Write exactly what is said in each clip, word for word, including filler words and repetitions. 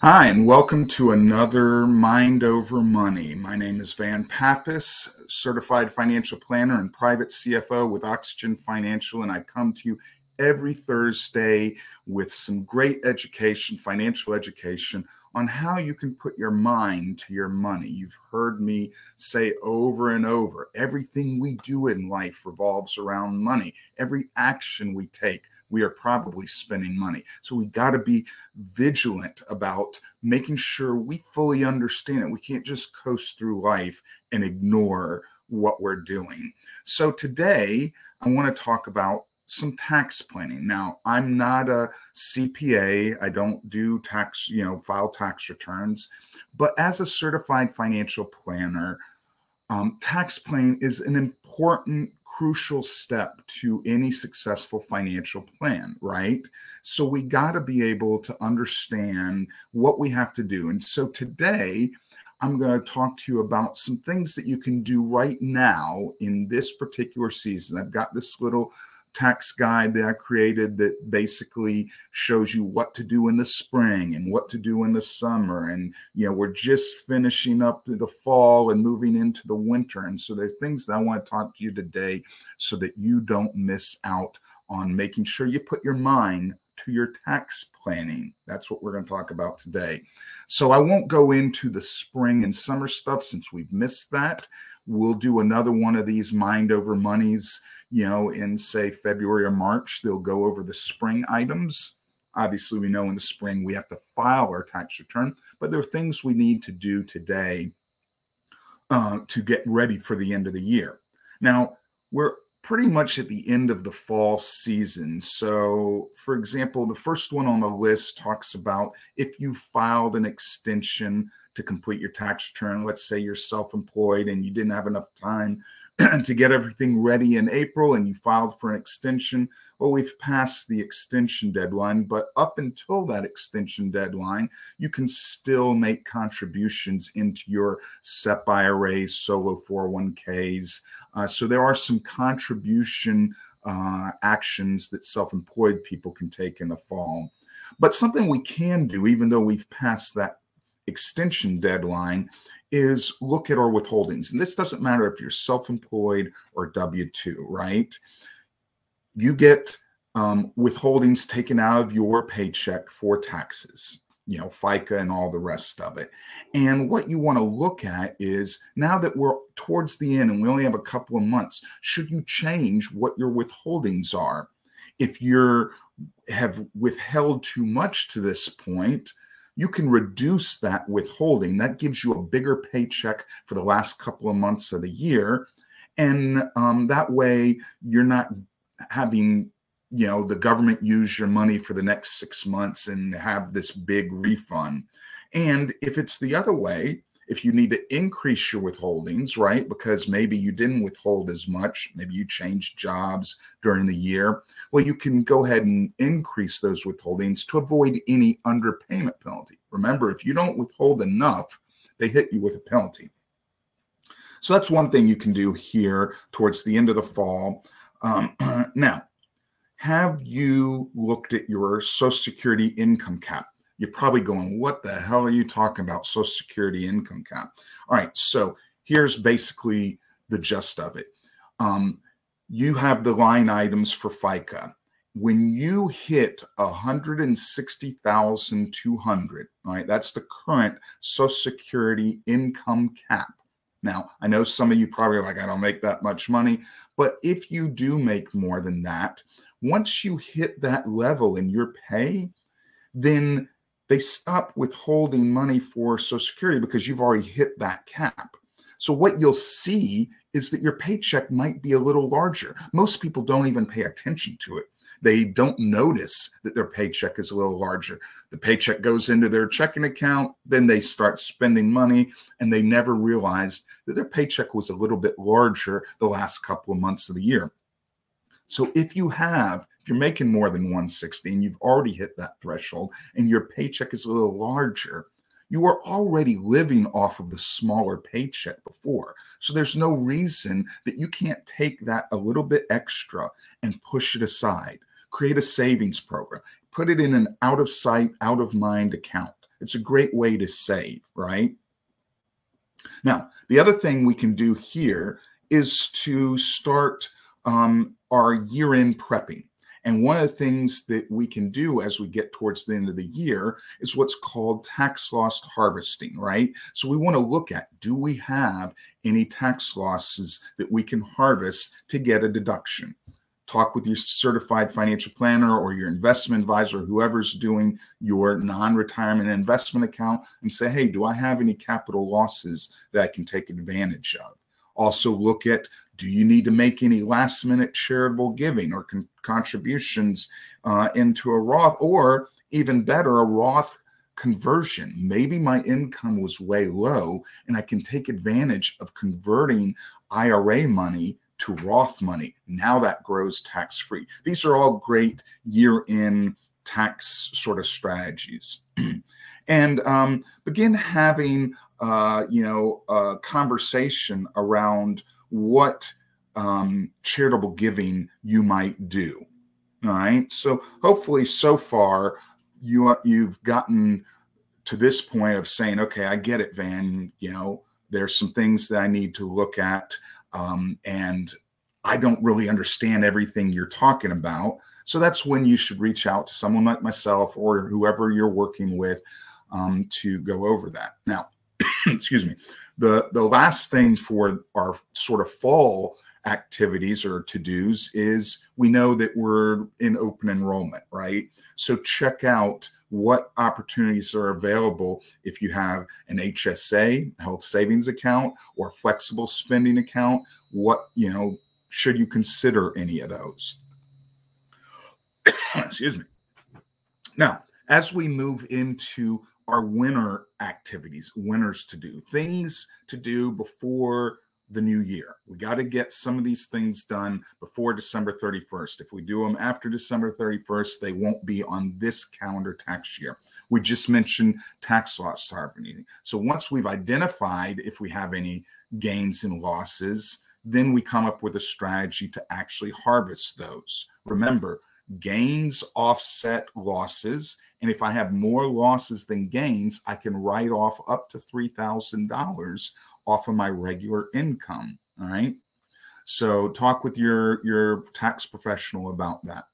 Hi, and welcome to another Mind Over Money. My name is Van Pappas, certified financial planner and private C F O with Oxygen Financial, and I come to you every Thursday with some great education, financial education, on how you can put your mind to your money. You've heard me say over and over, everything we do in life revolves around money. Every action we take, we are probably spending money. So we got to be vigilant about making sure we fully understand it. We can't just coast through life and ignore what we're doing. So today, I want to talk about some tax planning. Now, I'm not a C P A. I don't do tax, you know, file tax returns. But as a certified financial planner, Um, tax planning is an important, crucial step to any successful financial plan, right? So we got to be able to understand what we have to do. And so today, I'm going to talk to you about some things that you can do right now in this particular season. I've got this little tax guide that I created that basically shows you what to do in the spring and what to do in the summer. And, you know, we're just finishing up the fall and moving into the winter. And so there's things that I want to talk to you today so that you don't miss out on making sure you put your mind to your tax planning. That's what we're going to talk about today. So I won't go into the spring and summer stuff since we've missed that. We'll do another one of these Mind Over Monies, you know, in say February or March. They'll go over the spring items. Obviously, we know in the spring we have to file our tax return, but there are things we need to do today uh, to get ready for the end of the year. Now, we're pretty much at the end of the fall season. So, for example, the first one on the list talks about if you filed an extension to complete your tax return. Let's say you're self-employed and you didn't have enough time to get everything ready in April and you filed for an extension. Well, we've passed the extension deadline, but up until that extension deadline, you can still make contributions into your S E P I R As, solo four oh one Ks. Uh, so there are some contribution uh, actions that self-employed people can take in the fall. But something we can do, even though we've passed that extension deadline, is look at our withholdings. And this doesn't matter if you're self-employed or W two, right? You get um, withholdings taken out of your paycheck for taxes, you know, FICA and all the rest of it. And what you want to look at is, now that we're towards the end and we only have a couple of months, should you change what your withholdings are? If you have withheld too much to this point, you can reduce that withholding. That gives you a bigger paycheck for the last couple of months of the year. And um, that way you're not having, you know, the government use your money for the next six months and have this big refund. And if it's the other way, if you need to increase your withholdings, right, because maybe you didn't withhold as much, maybe you changed jobs during the year, well, you can go ahead and increase those withholdings to avoid any underpayment penalty. Remember, if you don't withhold enough, they hit you with a penalty. So that's one thing you can do here towards the end of the fall. Um, now, have you looked at your Social Security income cap? You're probably going, what the hell are you talking about? Social Security income cap. All right, so here's basically the gist of it. Um, you have the line items for FICA. When you hit one hundred sixty thousand two hundred dollars, all right, that's the current Social Security income cap. Now, I know some of you probably are like, I don't make that much money, but if you do make more than that, once you hit that level in your pay, then they stop withholding money for Social Security because you've already hit that cap. So what you'll see is that your paycheck might be a little larger. Most people don't even pay attention to it. They don't notice that their paycheck is a little larger. The paycheck goes into their checking account, then they start spending money, and they never realized that their paycheck was a little bit larger the last couple of months of the year. So if you have, if you're making more than one hundred sixty and you've already hit that threshold and your paycheck is a little larger, you are already living off of the smaller paycheck before. So there's no reason that you can't take that a little bit extra and push it aside. Create a savings program. Put it in an out of sight, out of mind account. It's a great way to save, right? Now, the other thing we can do here is to start um, our year-end prepping. And one of the things that we can do as we get towards the end of the year is what's called tax loss harvesting, right? So we want to look at, do we have any tax losses that we can harvest to get a deduction? Talk with your certified financial planner or your investment advisor, whoever's doing your non-retirement investment account, and say, hey, do I have any capital losses that I can take advantage of? Also look at, do you need to make any last minute charitable giving or con- contributions uh, into a Roth, or even better, a Roth conversion? Maybe my income was way low and I can take advantage of converting I R A money to Roth money. Now that grows tax-free. These are all great year-end tax sort of strategies. And um, begin having, uh, you know, a conversation around what um, charitable giving you might do. All right. So hopefully so far you are, you've gotten to this point of saying, okay, I get it, Van, you know, there's some things that I need to look at. Um, and I don't really understand everything you're talking about. So that's when you should reach out to someone like myself or whoever you're working with um, to go over that. Now, excuse me, the, the last thing for our sort of fall activities or to-dos is we know that we're in open enrollment, right? So check out what opportunities are available if you have an H S A, health savings account, or flexible spending account. What, you know, should you consider any of those? Excuse me. Now, as we move into our winter activities, winters to do, things to do before the new year. We got to get some of these things done before December thirty-first. If we do them after December thirty-first, they won't be on this calendar tax year. We just mentioned tax loss harvesting. So once we've identified if we have any gains and losses, then we come up with a strategy to actually harvest those. Remember, gains offset losses. And if I have more losses than gains, I can write off up to three thousand dollars off of my regular income. All right. So talk with your, your tax professional about that.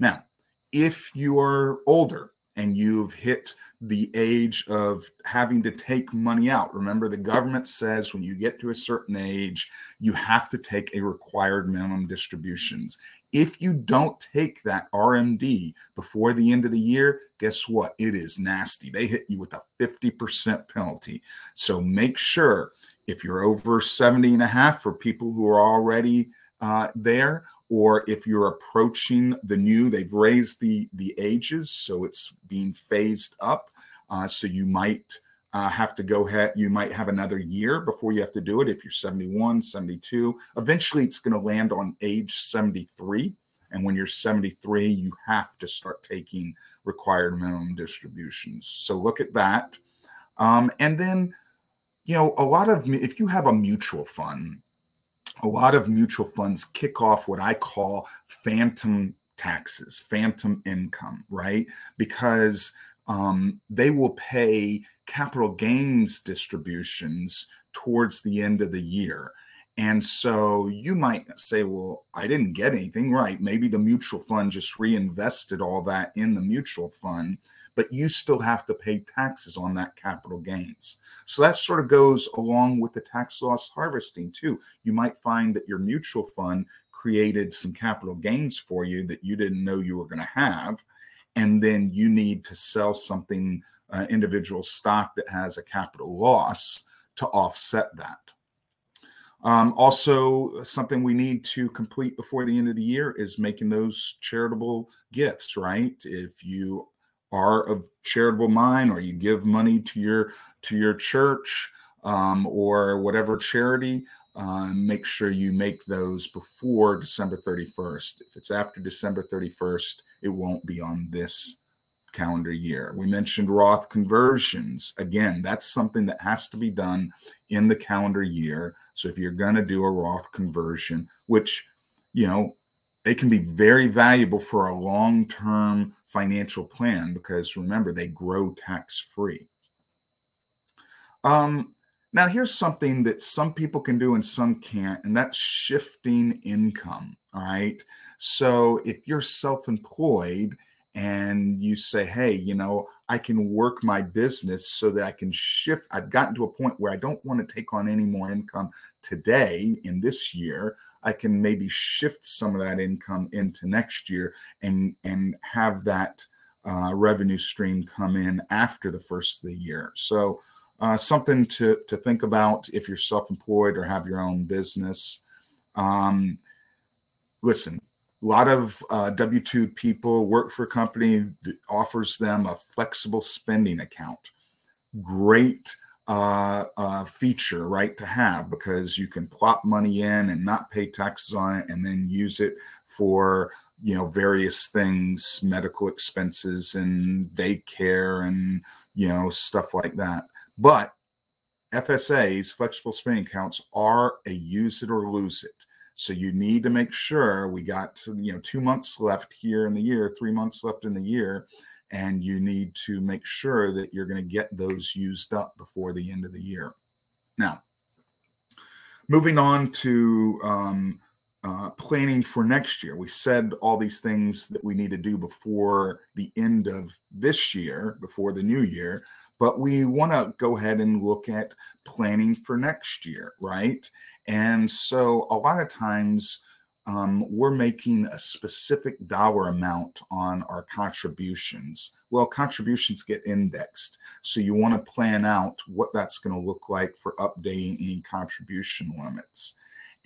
Now, if you're older and you've hit the age of having to take money out, remember the government says when you get to a certain age, you have to take a required minimum distributions. If you don't take that R M D before the end of the year, guess what? It is nasty. They hit you with a fifty percent penalty. So make sure if you're over seventy and a half for people who are already uh, there, or if you're approaching the new, they've raised the, the ages, so it's being phased up. Uh, so you might uh, have to go ahead. You might have another year before you have to do it. If you're seventy-one, seventy-two, eventually it's going to land on age seventy-three. And when you're seventy-three, you have to start taking required minimum distributions. So look at that. Um, and then, you know, a lot of, if you have a mutual fund, a lot of mutual funds kick off what I call phantom taxes, phantom income, right? Because um, they will pay capital gains distributions towards the end of the year. And so you might say, well, I didn't get anything, right? Maybe the mutual fund just reinvested all that in the mutual fund, but you still have to pay taxes on that capital gains. So that sort of goes along with the tax loss harvesting too. You might find that your mutual fund created some capital gains for you that you didn't know you were going to have. And then you need to sell something, uh, individual stock that has a capital loss to offset that. Um, also, something we need to complete before the end of the year is making those charitable gifts, right? If you are of charitable mind or you give money to your to your church um, or whatever charity, uh, make sure you make those before December thirty-first. If it's after December thirty-first, it won't be on this calendar year. We mentioned Roth conversions. Again, that's something that has to be done in the calendar year. So if you're going to do a Roth conversion, which, you know, They can be very valuable for a long-term financial plan because, remember, they grow tax-free. Um, now, here's something that some people can do and some can't, and that's shifting income, all right? So if you're self-employed and you say, hey, you know, I can work my business so that I can shift. I've gotten to a point where I don't want to take on any more income today in this year. I can maybe shift some of that income into next year and, and have that uh, revenue stream come in after the first of the year. So uh, something to, to think about if you're self-employed or have your own business. Um, listen. A lot of uh, W two people work for a company that offers them a flexible spending account. Great uh, uh, feature, right, to have, because you can plop money in and not pay taxes on it and then use it for, you know, various things, medical expenses and daycare and, you know, stuff like that. But F S As, flexible spending accounts, are a use it or lose it. So you need to make sure we got, you know, two months left here in the year, three months left in the year, and you need to make sure that you're going to get those used up before the end of the year. Now, moving on to um, uh, planning for next year. We said all these things that we need to do before the end of this year, before the new year, but we want to go ahead and look at planning for next year, right? And so a lot of times um, we're making a specific dollar amount on our contributions. Well, contributions get indexed. So you want to plan out what that's going to look like for updating any contribution limits.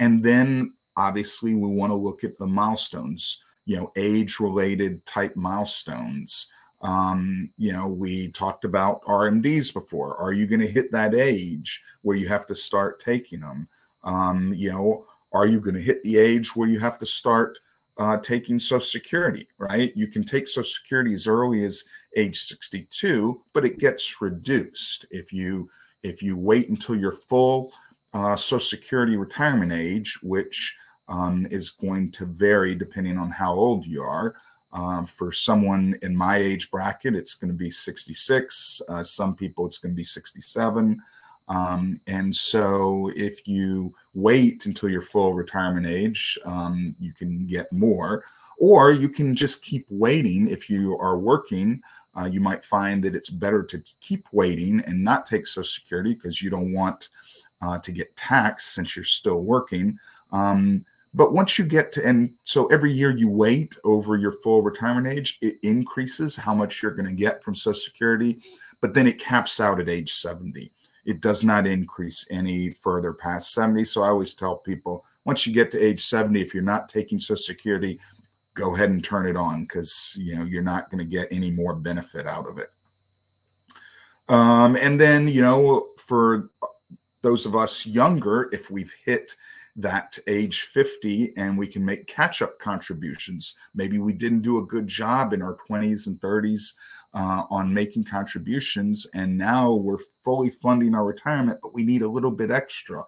And then obviously we want to look at the milestones, you know, age-related type milestones. Um, you know, we talked about R M Ds before. Are you going to hit that age where you have to start taking them? Um, you know, are you going to hit the age where you have to start uh, taking Social Security, right? You can take Social Security as early as age sixty-two, but it gets reduced. If you if you wait until your full uh, Social Security retirement age, which um, is going to vary depending on how old you are. Um, for someone in my age bracket, it's going to be sixty-six. Uh, some people, it's going to be sixty-seven. Um, and so if you wait until your full retirement age, um, you can get more, or you can just keep waiting. If you are working, uh, you might find that it's better to keep waiting and not take Social Security because you don't want uh, to get taxed since you're still working. Um, but once you get to, and so every year you wait over your full retirement age, it increases how much you're going to get from Social Security, but then it caps out at age seventy. It does not increase any further past seventy. So I always tell people, once you get to age seventy, if you're not taking Social Security, go ahead and turn it on because, you know, you're not going to get any more benefit out of it. Um, and then, you know, for those of us younger, if we've hit that age fifty and we can make catch-up contributions, maybe we didn't do a good job in our twenties and thirties Uh, on making contributions, and now we're fully funding our retirement, but we need a little bit extra,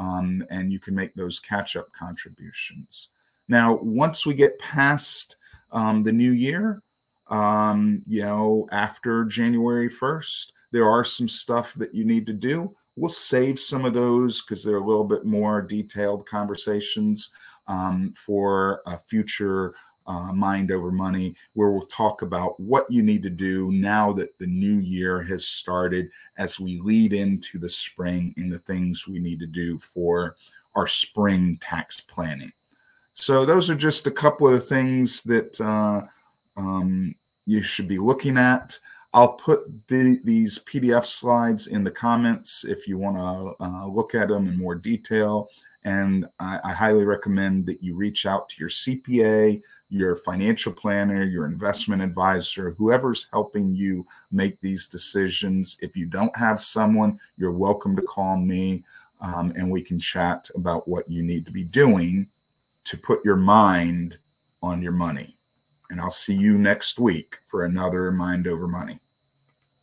um, and you can make those catch-up contributions. Now, once we get past um, the new year, um, you know, after January first, there are some stuff that you need to do. We'll save some of those because they're a little bit more detailed conversations um, for a future Uh, Mind Over Money, where we'll talk about what you need to do now that the new year has started as we lead into the spring and the things we need to do for our spring tax planning. So those are just a couple of the things that uh, um, you should be looking at. I'll put the, these P D F slides in the comments if you want to uh, look at them in more detail. And I, I highly recommend that you reach out to your C P A, your financial planner, your investment advisor, whoever's helping you make these decisions. If you don't have someone, you're welcome to call me, um, and we can chat about what you need to be doing to put your mind on your money. And I'll see you next week for another Mind Over Money.